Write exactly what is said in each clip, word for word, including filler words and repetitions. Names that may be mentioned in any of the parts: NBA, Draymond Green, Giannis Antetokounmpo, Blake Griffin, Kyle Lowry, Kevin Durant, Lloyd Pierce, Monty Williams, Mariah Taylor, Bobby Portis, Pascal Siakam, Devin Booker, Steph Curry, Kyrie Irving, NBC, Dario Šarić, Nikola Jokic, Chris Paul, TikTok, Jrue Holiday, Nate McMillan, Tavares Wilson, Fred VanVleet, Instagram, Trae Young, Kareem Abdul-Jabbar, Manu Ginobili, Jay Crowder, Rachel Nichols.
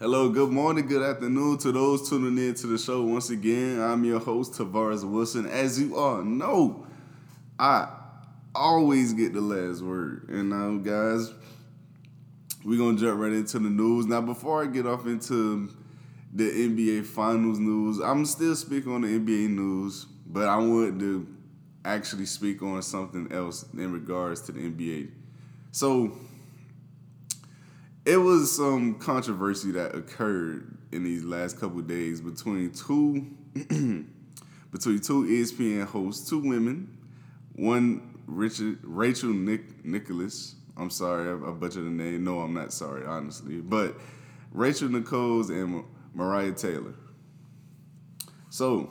Hello, good morning, good afternoon to those tuning in to the show once again. I'm your host, Tavares Wilson. As you all know, I always get the last word. And now, guys, we're going to jump right into the news. Now, before I get off into the N B A Finals news, I'm still speaking on the N B A news, but I wanted to actually speak on something else in regards to the N B A. So, it was some controversy that occurred in these last couple of days between two between two E S P N hosts, two women, one Richard, Rachel Nick, Nichols. I'm sorry, I, I butchered the name. No, I'm not sorry, honestly. But Rachel Nichols and Mariah Taylor. So,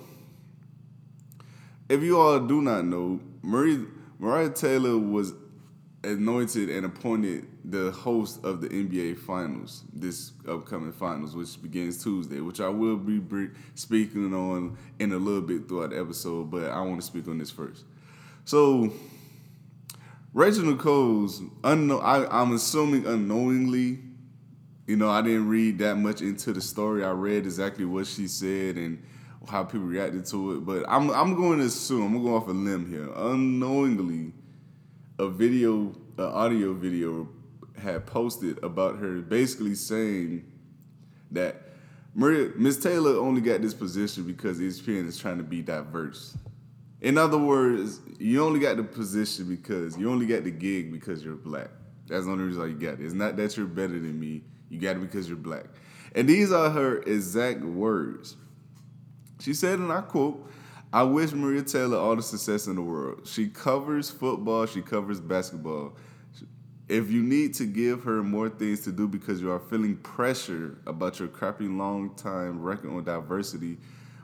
if you all do not know, Marie, Mariah Taylor was anointed and appointed the host of the N B A Finals, this upcoming Finals, which begins Tuesday, which I will be speaking on in a little bit throughout the episode, but I want to speak on this first. So, Rachel Nichols, unknown, I, I'm assuming unknowingly, you know, I didn't read that much into the story. I read exactly what she said and how people reacted to it, but I'm I'm going to assume, I'm going to go off a limb here, unknowingly, a video, an audio video had posted about her basically saying that Miz Taylor only got this position because E S P N is trying to be diverse. In other words, you only got the position because, you only got the gig because you're black. That's the only reason why you got it. It's not that you're better than me. You got it because you're black. And these are her exact words. She said, and I quote, "I wish Maria Taylor all the success in the world. She covers football. She covers basketball. If you need to give her more things to do because you are feeling pressure about your crappy long-time record on diversity,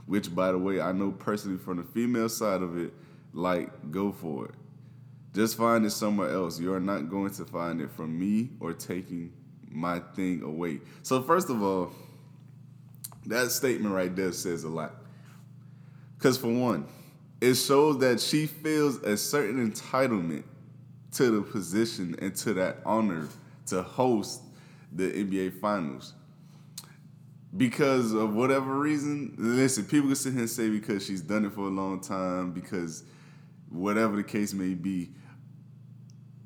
which, by the way, I know personally from the female side of it, like, go for it. Just find it somewhere else. You are not going to find it from me or taking my thing away." So, first of all, that statement right there says a lot. Because, for one, it shows that she feels a certain entitlement to the position and to that honor to host the N B A Finals. Because of whatever reason, listen, people can sit here and say because she's done it for a long time, because whatever the case may be,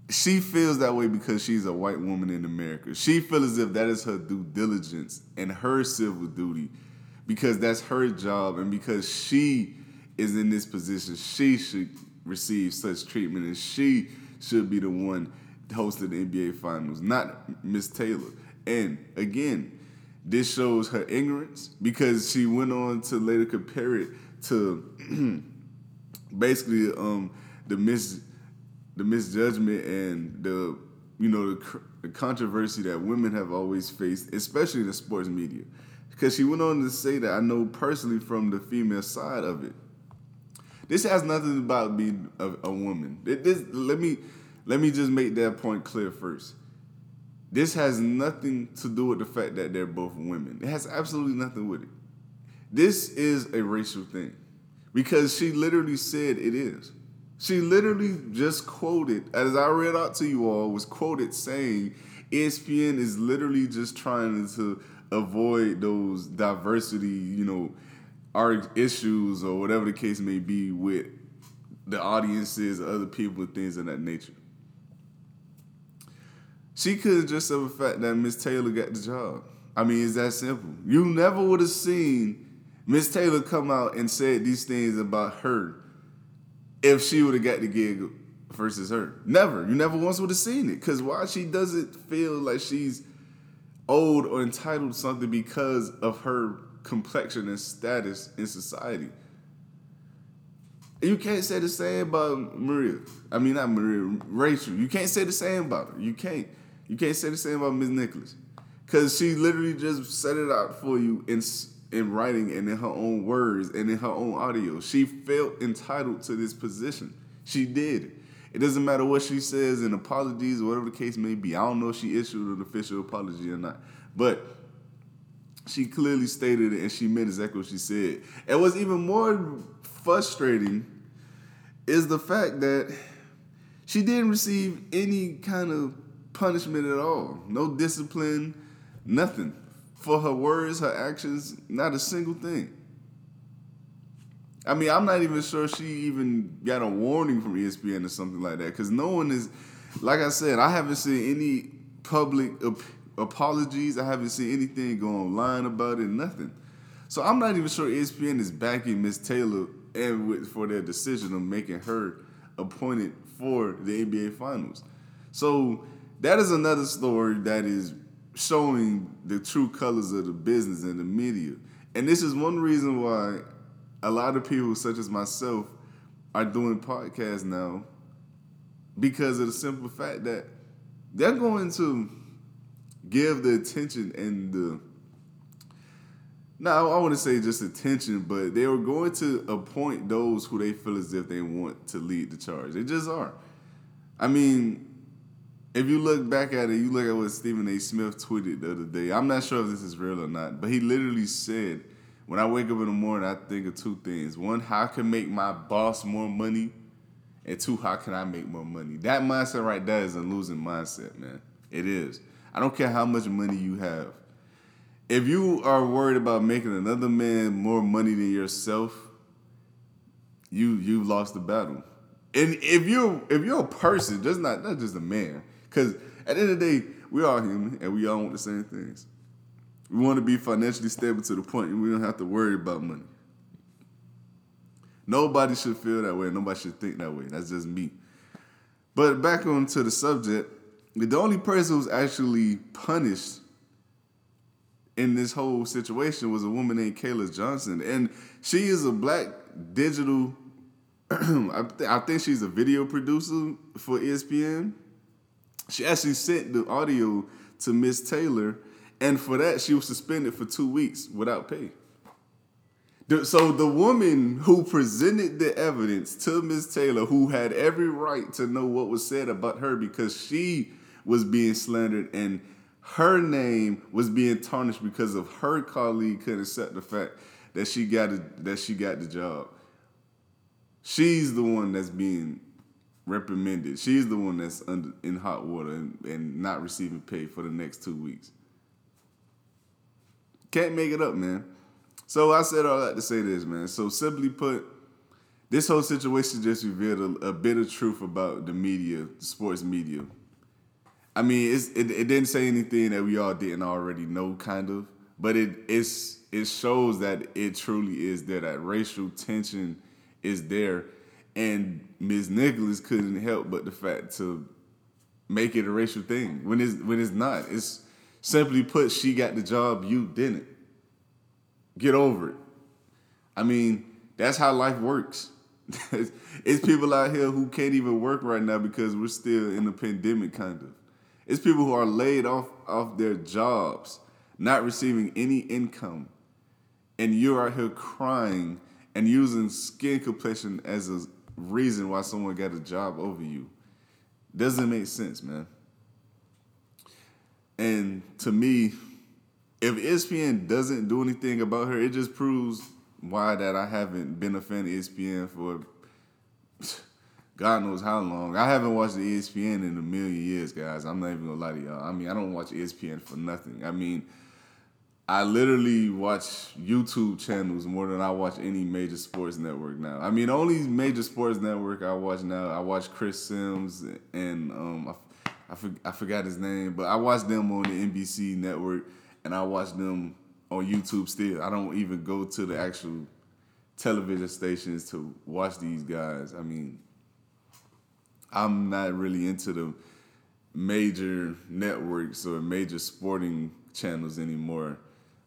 she feels that way because she's a white woman in America. She feels as if that is her due diligence and her civil duty, because that's her job, and because she is in this position, she should receive such treatment, and she should be the one hosting the N B A Finals, not Miz Taylor. And again, this shows her ignorance, because she went on to later compare it to basically um, the mis the misjudgment and the you know the, cr- the controversy that women have always faced, especially in the sports media. Because she went on to say that, I know personally from the female side of it, this has nothing about being a, a woman. It, this, let me let me just make that point clear first. This has nothing to do with the fact that they're both women. It has absolutely nothing with it. This is a racial thing, because she literally said it is. She literally just quoted, as I read out to you all, was quoted saying E S P N is literally just trying to avoid those diversity, you know, our issues or whatever the case may be with the audiences, other people, things of that nature. She could have just said the fact that Miz Taylor got the job. I mean, it's that simple. You never would have seen Miz Taylor come out and said these things about her if she would have got the gig versus her. Never. You never once would have seen it. Because why? She doesn't feel like she's owed or entitled to something because of her complexion and status in society. You can't say the same about Maria. I mean, not Maria, Rachel. You can't say the same about her. You can't. You can't say the same about Miz Nichols, because she literally just set it out for you in in writing and in her own words and in her own audio. She felt entitled to this position. She did. It doesn't matter what she says and apologies or whatever the case may be. I don't know if she issued an official apology or not, but she clearly stated it, and she meant exactly what she said. And what's even more frustrating is the fact that she didn't receive any kind of punishment at all. No discipline, nothing for her words, her actions, not a single thing. I mean, I'm not even sure she even got a warning from E S P N or something like that, because no one is, like I said, I haven't seen any public ap- apologies. I haven't seen anything go online about it, nothing. So I'm not even sure E S P N is backing Miz Taylor and with, for their decision of making her appointed for the N B A Finals. So that is another story that is showing the true colors of the business and the media. And this is one reason why a lot of people, such as myself, are doing podcasts now, because of the simple fact that they're going to give the attention and the... No, I wouldn't say just attention, but they were going to appoint those who they feel as if they want to lead the charge. They just are. I mean, if you look back at it, you look at what Stephen A. Smith tweeted the other day. I'm not sure if this is real or not, but he literally said, when I wake up in the morning, I think of two things. One, how I can make my boss more money, and two, how can I make more money? That mindset right there is a losing mindset, man. It is. I don't care how much money you have. If you are worried about making another man more money than yourself, you you lost the battle. And if you if you're a person, that's not that's just a man. Because at the end of the day, we are human and we all want the same things. We want to be financially stable to the point where we don't have to worry about money. Nobody should feel that way. Nobody should think that way. That's just me. But back onto the subject, the only person who's actually punished in this whole situation was a woman named Kayla Johnson. And she is a black digital, I, th- I think she's a video producer for E S P N. She actually sent the audio to Miz Taylor, and for that, she was suspended for two weeks without pay. The, so the woman who presented the evidence to Miz Taylor, who had every right to know what was said about her because she was being slandered and her name was being tarnished because of her colleague couldn't accept the fact that she got a, that she got the job. She's the one that's being reprimanded. She's the one that's under, in hot water and, and not receiving pay for the next two weeks. Can't make it up, man. So I said all that to say this, man. So simply put, this whole situation just revealed a, a bit of truth about the media, the sports media. I mean, it's, it, it didn't say anything that we all didn't already know, kind of. But it it's, it shows that it truly is there, that racial tension is there. And Miz Nichols couldn't help but the fact to make it a racial thing. When it's, when it's not, it's simply put, she got the job, you didn't. Get over it. I mean, that's how life works. It's people out here who can't even work right now because we're still in a pandemic, kind of. It's people who are laid off off their jobs, not receiving any income, and you're out here crying and using skin complexion as a reason why someone got a job over you. Doesn't make sense, man. And to me, if E S P N doesn't do anything about her, it just proves why that I haven't been a fan of E S P N for God knows how long. I haven't watched the E S P N in a million years, guys. I'm not even gonna lie to y'all. I mean, I don't watch E S P N for nothing. I mean, I literally watch YouTube channels more than I watch any major sports network now. I mean, the only major sports network I watch now, I watch Chris Sims and um, I, I, for, I forgot his name, but I watch them on the N B C network and I watch them on YouTube still. I don't even go to the actual television stations to watch these guys. I mean, I'm not really into the major networks or major sporting channels anymore.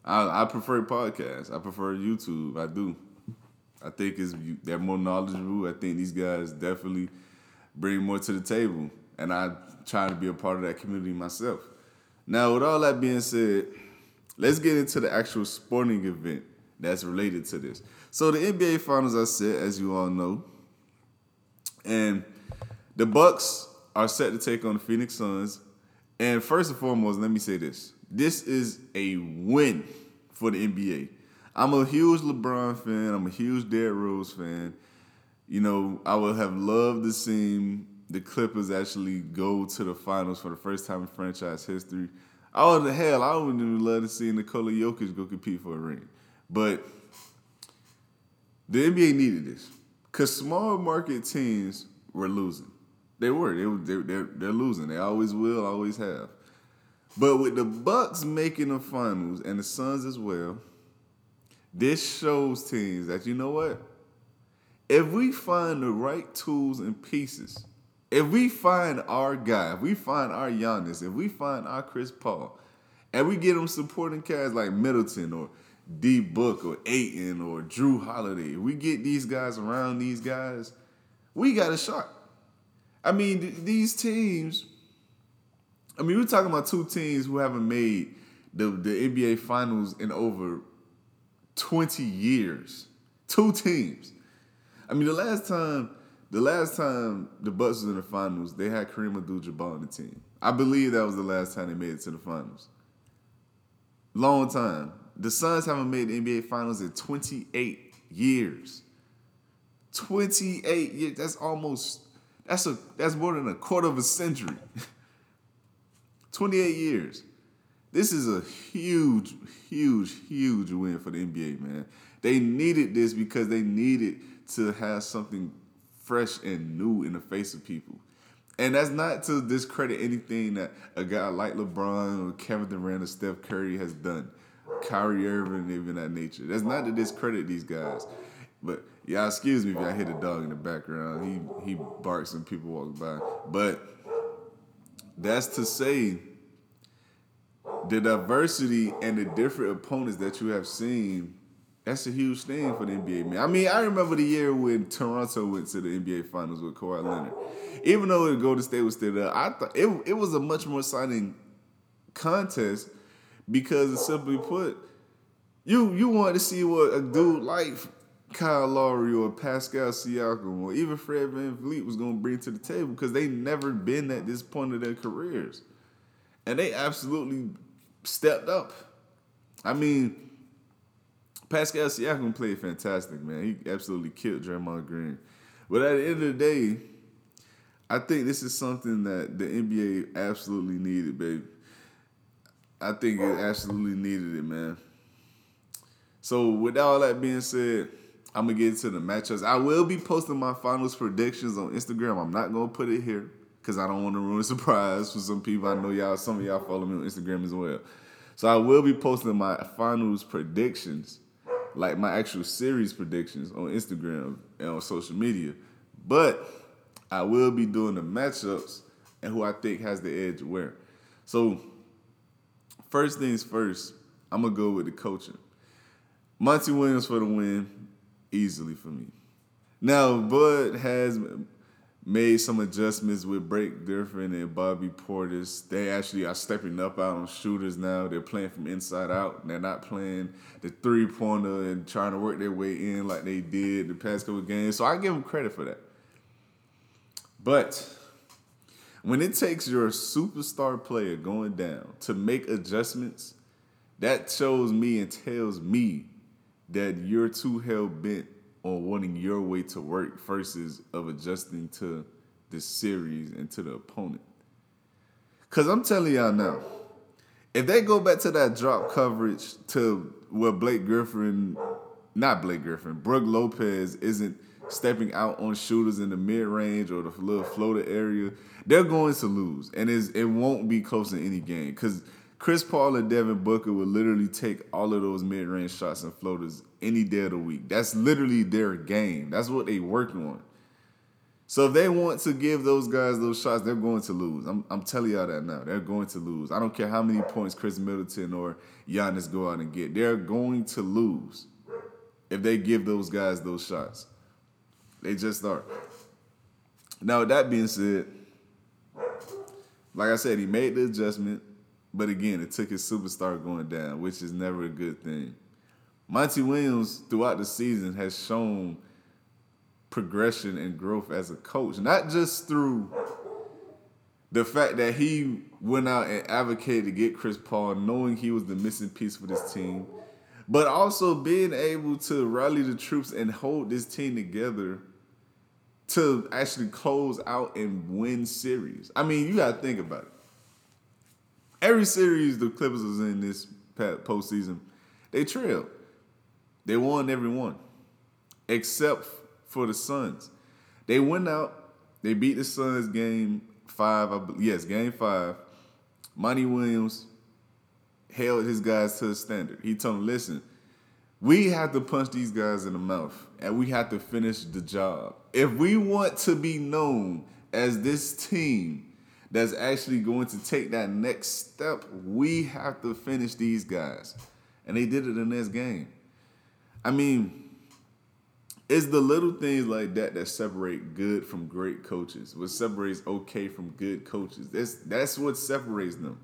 I, I prefer podcasts. I prefer YouTube. I do. I think it's, they're more knowledgeable. I think these guys definitely bring more to the table. And I try to be a part of that community myself. Now, with all that being said, let's get into the actual sporting event that's related to this. So the N B A Finals, I said, as you all know. And the Bucks are set to take on the Phoenix Suns. And first and foremost, let me say this. This is a win for the N B A. I'm a huge LeBron fan. I'm a huge Derrick Rose fan. You know, I would have loved to see the Clippers actually go to the finals for the first time in franchise history. Oh, the hell, I would love to see Nikola Jokic go compete for a ring. But the N B A needed this because small market teams were losing. They were. They were they're, they're, they're losing. They always will, always have. But with the Bucks making the finals and the Suns as well, this shows teams that, you know what? If we find the right tools and pieces, if we find our guy, if we find our Giannis, if we find our Chris Paul, and we get them supporting cats like Middleton or D. Book or Ayton or Jrue Holiday, if we get these guys around these guys, we got a shot. I mean, th- these teams, I mean, we're talking about two teams who haven't made the, the N B A Finals in over twenty years. Two teams. I mean, the last time the last time the Bucks was in the finals, they had Kareem Abdul-Jabbar on the team. I believe that was the last time they made it to the finals. Long time. The Suns haven't made the N B A Finals in twenty-eight years. twenty-eight years. That's almost that's a that's more than a quarter of a century. twenty-eight years. This is a huge, huge, huge win for the N B A, man. They needed this because they needed to have something fresh and new in the face of people. And that's not to discredit anything that a guy like LeBron or Kevin Durant or Steph Curry has done. Kyrie Irving, even that nature. That's not to discredit these guys. But y'all excuse me if y'all hear the dog in the background. He, he barks and people walk by. But that's to say the diversity and the different opponents that you have seen, that's a huge thing for the N B A, man. I mean, I remember the year when Toronto went to the N B A Finals with Kawhi Leonard. Even though the Golden State was still there, I thought it, it was a much more exciting contest because, simply put, you you wanted to see what a dude like Kyle Lowry or Pascal Siakam or even Fred VanVleet was going to bring to the table because they never been at this point of their careers. And they absolutely stepped up. I mean, Pascal Siakam played fantastic, man. He absolutely killed Draymond Green. But at the end of the day, I think this is something that the N B A absolutely needed, baby. I think it absolutely needed it, man. So with all that being said, I'm going to get into the matchups. I will be posting my finals predictions on Instagram. I'm not going to put it here because I don't want to ruin a surprise for some people. I know y'all, some of y'all follow me on Instagram as well. So I will be posting my finals predictions, like my actual series predictions on Instagram and on social media. But I will be doing the matchups and who I think has the edge where. So first things first, I'm going to go with the coaching. Monty Williams for the win, easily for me. Now, Bud has made some adjustments with Blake Griffin and Bobby Portis. They actually are stepping up out on shooters now. They're playing from inside out. They're not playing the three-pointer and trying to work their way in like they did the past couple of games. So I give them credit for that. But when it takes your superstar player going down to make adjustments, that shows me and tells me that you're too hell-bent on wanting your way to work versus of adjusting to the series and to the opponent. Because I'm telling y'all now, if they go back to that drop coverage to where Blake Griffin, not Blake Griffin, Brook Lopez isn't stepping out on shooters in the mid-range or the little floater area, they're going to lose. And it's, it won't be close in any game because Chris Paul and Devin Booker will literally take all of those mid-range shots and floaters any day of the week. That's literally their game. That's what they work on. So if they want to give those guys those shots, they're going to lose. I'm, I'm telling y'all that now. They're going to lose. I don't care how many points Khris Middleton or Giannis go out and get. They're going to lose if they give those guys those shots. They just are. Now, with that being said, like I said, he made the adjustment. But again, it took his superstar going down, which is never a good thing. Monty Williams, throughout the season, has shown progression and growth as a coach. Not just through the fact that he went out and advocated to get Chris Paul, knowing he was the missing piece for this team, but also being able to rally the troops and hold this team together to actually close out and win series. I mean, you got to think about it. Every series the Clippers was in this postseason, they trailed. They won every one, except for the Suns. They went out. They beat the Suns game five. I believe, yes, game five. Monty Williams held his guys to a standard. He told them, listen, we have to punch these guys in the mouth, and we have to finish the job. If we want to be known as this team that's actually going to take that next step, we have to finish these guys. And they did it in this game. I mean, it's the little things like that that separate good from great coaches. What separates okay from good coaches. That's, that's what separates them.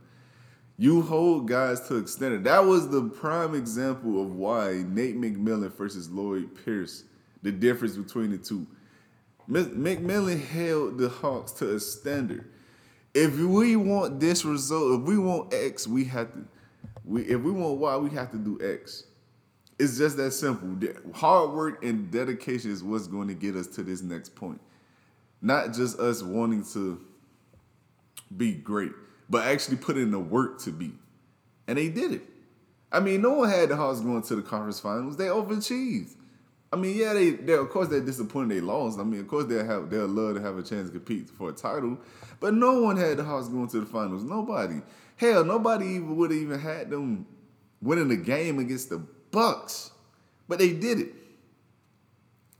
You hold guys to extended. That was the prime example of why Nate McMillan versus Lloyd Pierce, the difference between the two. McMillan held the Hawks to a standard. If we want this result, if we want X, we have to. We, if we want Y, we have to do X. It's just that simple. Hard work and dedication is what's going to get us to this next point. Not just us wanting to be great, but actually put in the work to be. And they did it. I mean, no one had the Hawks going to the conference finals. They overachieved. I mean, yeah, they, they of course they're disappointed they lost. I mean, of course they'll have they'll love to have a chance to compete for a title. But no one had the Hawks going to the finals. Nobody. Hell, nobody even would have even had them winning the game against the Bucks. But they did it.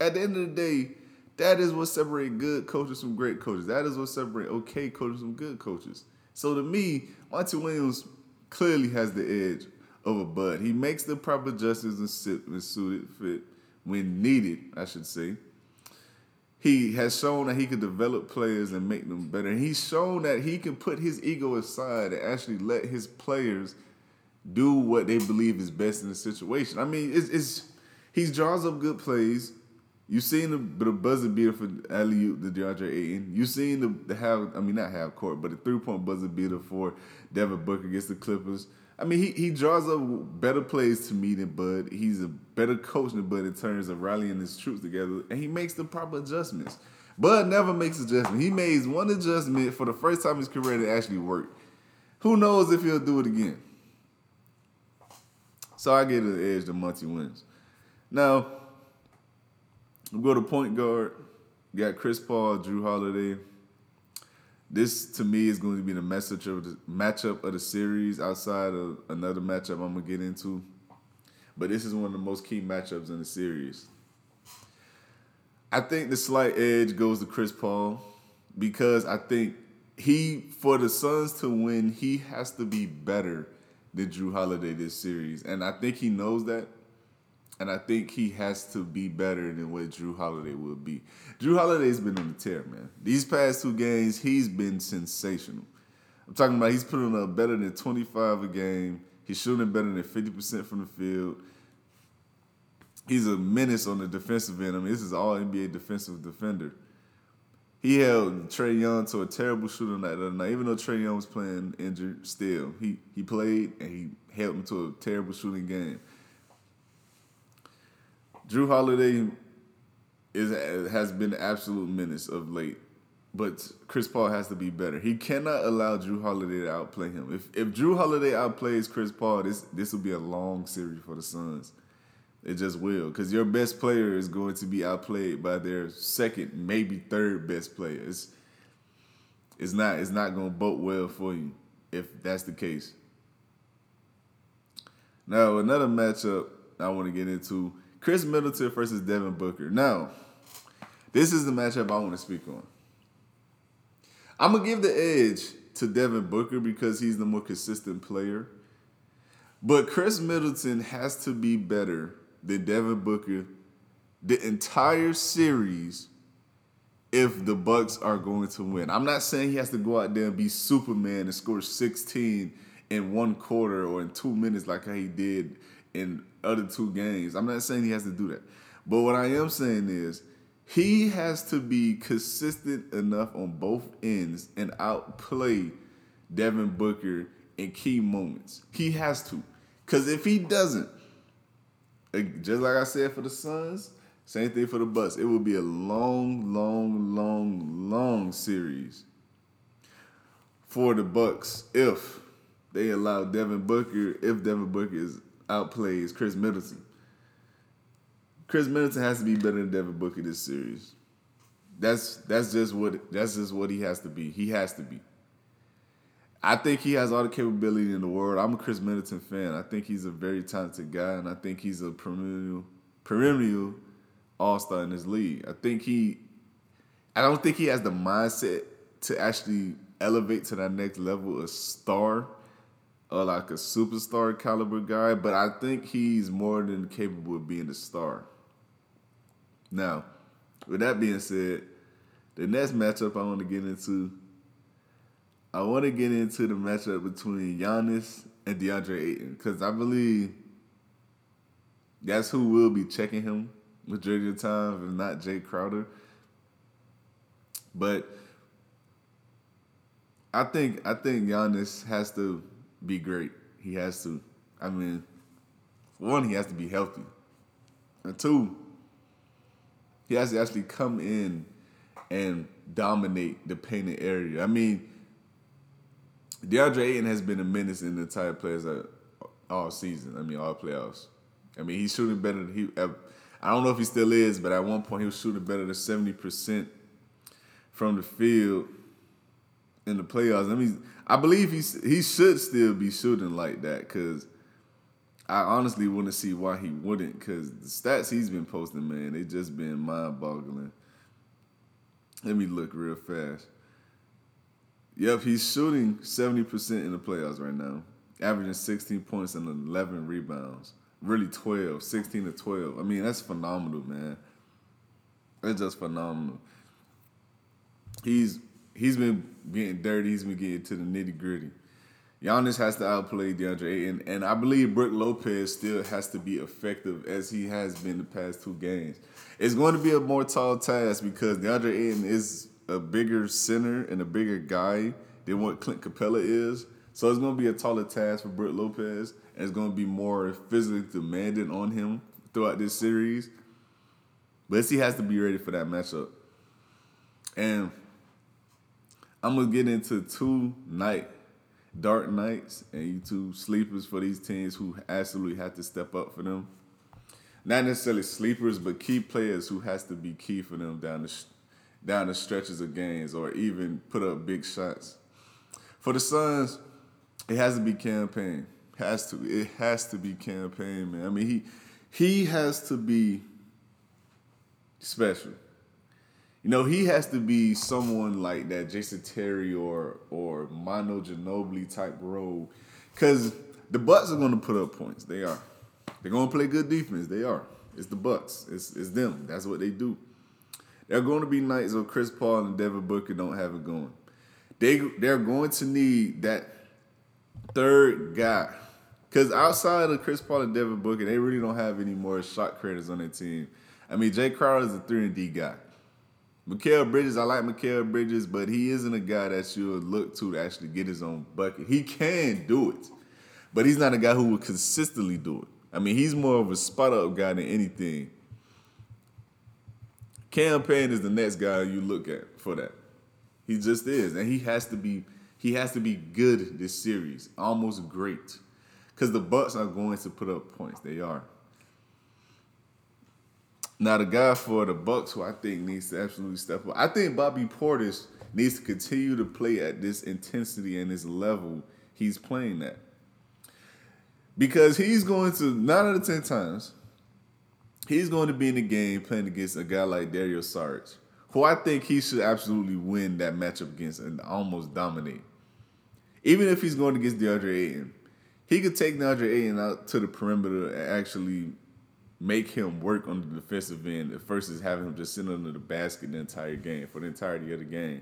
At the end of the day, that is what separates good coaches from great coaches. That is what separates okay coaches from good coaches. So to me, Monty Williams clearly has the edge over Bud. He makes the proper adjustments and suited fit. When needed, I should say. He has shown that he can develop players and make them better. And he's shown that he can put his ego aside and actually let his players do what they believe is best in the situation. I mean, it's, it's he draws up good plays. You've seen the, the buzzer beater for alley-oop to DeAndre Ayton. You've seen the, the half, I mean, not half court, but the three-point buzzer beater for Devin Booker against the Clippers. I mean, he, he draws up better plays to me than Bud. He's a better coach than Bud in terms of rallying his troops together, and he makes the proper adjustments. Bud never makes adjustments. He made one adjustment for the first time in his career that actually worked. Who knows if he'll do it again? So I get an edge to Monty Williams. Now, we go to point guard. You got Chris Paul, Jrue Holiday. This, to me, is going to be the message of the matchup of the series outside of another matchup I'm going to get into. But this is one of the most key matchups in the series. I think the slight edge goes to Chris Paul because I think he, for the Suns to win, he has to be better than Jrue Holiday this series. And I think he knows that. And I think he has to be better than what Jrue Holiday will be. Jrue Holiday's been on the tear, man. These past two games, he's been sensational. I'm talking about he's putting up better than twenty-five a game. He's shooting better than fifty percent from the field. He's a menace on the defensive end. I mean, this is all N B A defensive defender. He held Trae Young to a terrible shooting night the other night. Even though Trae Young was playing injured, still, he, he played and he held him to a terrible shooting game. Jrue Holiday is has been an absolute menace of late, but Chris Paul has to be better. He cannot allow Jrue Holiday to outplay him. If if Jrue Holiday outplays Chris Paul, this this will be a long series for the Suns. It just will, because your best player is going to be outplayed by their second, maybe third best player. It's it's not it's not going to bode well for you if that's the case. Now another matchup I want to get into. Khris Middleton versus Devin Booker. Now, this is the matchup I want to speak on. I'm going to give the edge to Devin Booker because he's the more consistent player. But Khris Middleton has to be better than Devin Booker the entire series if the Bucks are going to win. I'm not saying he has to go out there and be Superman and score sixteen in one quarter or in two minutes like how he did in other two games. I'm not saying he has to do that. But what I am saying is he has to be consistent enough on both ends and outplay Devin Booker in key moments. He has to. Because if he doesn't, just like I said for the Suns, same thing for the Bucks. It will be a long, long, long, long series for the Bucks if they allow Devin Booker, if Devin Booker is outplays Khris Middleton. Khris Middleton has to be better than Devin Booker this series. That's that's just what that's just what he has to be. He has to be. I think he has all the capability in the world. I'm a Khris Middleton fan. I think he's a very talented guy, and I think he's a perennial, perennial all-star in this league. I think he I don't think he has the mindset to actually elevate to that next level, a star or like a superstar caliber guy, but I think he's more than capable of being a star. Now, with that being said, the next matchup I want to get into, I want to get into the matchup between Giannis and DeAndre Ayton, because I believe that's who will be checking him majority of the time, if not Jay Crowder. But I think I think Giannis has to be great. He has to. I mean, one, he has to be healthy. And two, he has to actually come in and dominate the painted area. I mean, DeAndre Ayton has been a menace in the entire playoffs all season. I mean, all playoffs. I mean, he's shooting better than he... I don't know if he still is, but at one point he was shooting better than seventy percent from the field in the playoffs. I mean, I believe he he should still be shooting like that, because I honestly want to see why he wouldn't, because the stats he's been posting, man, they just been mind-boggling. Let me look real fast. Yep, he's shooting seventy percent in the playoffs right now, averaging sixteen points and eleven rebounds. Really twelve, sixteen to twelve. I mean, that's phenomenal, man. That's just phenomenal. He's he's been getting dirty. He's been getting to the nitty-gritty. Giannis has to outplay DeAndre Ayton, and, and I believe Brook Lopez still has to be effective as he has been the past two games. It's going to be a more tall task because DeAndre Ayton is a bigger center and a bigger guy than what Clint Capela is. So it's going to be a taller task for Brook Lopez, and it's going to be more physically demanding on him throughout this series. But he has to be ready for that matchup. And I'm going to get into two night, dark nights, and you two sleepers for these teams who absolutely have to step up for them. Not necessarily sleepers, but key players who has to be key for them down the, down the stretches of games or even put up big shots. For the Suns, it has to be Cam Payne. Has to. It has to be Cam Payne, man. I mean, he he has to be special. You know, he has to be someone like that Jason Terry or or Manu Ginobili type role, because the Bucks are going to put up points. They are. They're going to play good defense. They are. It's the Bucks. It's it's them. That's what they do. There are going to be nights where Chris Paul and Devin Booker don't have it going. They they're going to need that third guy, because outside of Chris Paul and Devin Booker, they really don't have any more shot creators on their team. I mean, Jay Crowder is a three and D guy. Mikal Bridges, I like Mikal Bridges, but he isn't a guy that you would look to to actually get his own bucket. He can do it, but he's not a guy who will consistently do it. I mean, he's more of a spot-up guy than anything. Cam Payne is the next guy you look at for that. He just is, and he has to be. He has to be good this series, almost great, because the Bucks are going to put up points. They are. Now, the guy for the Bucks who I think needs to absolutely step up, I think Bobby Portis needs to continue to play at this intensity and this level he's playing at, because he's going to, nine out of ten times, he's going to be in the game playing against a guy like Dario Šarić, who I think he should absolutely win that matchup against and almost dominate. Even if he's going against DeAndre Ayton, he could take DeAndre Ayton out to the perimeter and actually make him work on the defensive end versus having him just sit under the basket the entire game, for the entirety of the game.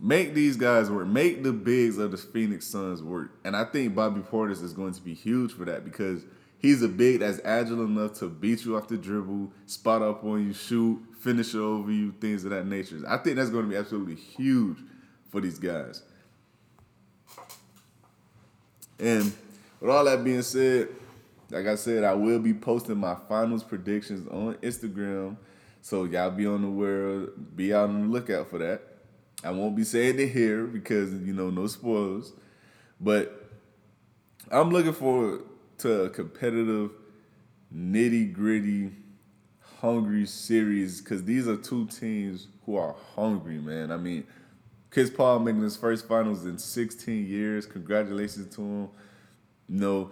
Make these guys work. Make the bigs of the Phoenix Suns work. And I think Bobby Portis is going to be huge for that, because he's a big that's agile enough to beat you off the dribble, spot up on you, shoot, finish over you, things of that nature. I think that's going to be absolutely huge for these guys. And with all that being said, like I said, I will be posting my finals predictions on Instagram. So y'all be on the world, be out on the lookout for that. I won't be saying it here because, you know, no spoilers. But I'm looking forward to a competitive, nitty-gritty, hungry series because these are two teams who are hungry, man. I mean, Chris Paul making his first finals in sixteen years. Congratulations to him. You know,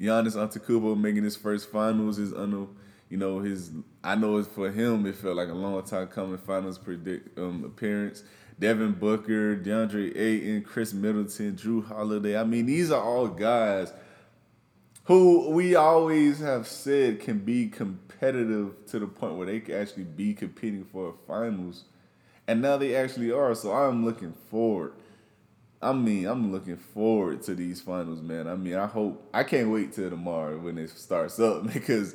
Giannis Antetokounmpo making his first finals is under, you know, his, I know it's for him, it felt like a long time coming finals predict, um, appearance. Devin Booker, DeAndre Ayton, Khris Middleton, Jrue Holiday. I mean, these are all guys who we always have said can be competitive to the point where they can actually be competing for finals. And now they actually are. So I'm looking forward. I mean, I'm looking forward to these finals, man. I mean, I hope, I can't wait till tomorrow when it starts up because,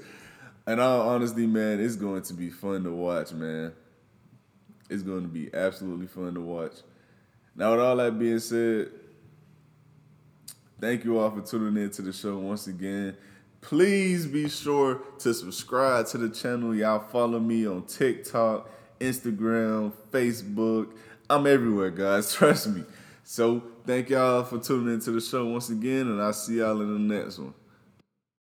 in all honesty, man, it's going to be fun to watch, man. It's going to be absolutely fun to watch. Now, with all that being said, thank you all for tuning in to the show once again. Please be sure to subscribe to the channel. Y'all follow me on TikTok, Instagram, Facebook. I'm everywhere, guys. Trust me. So, thank y'all for tuning into the show once again, and I'll see y'all in the next one.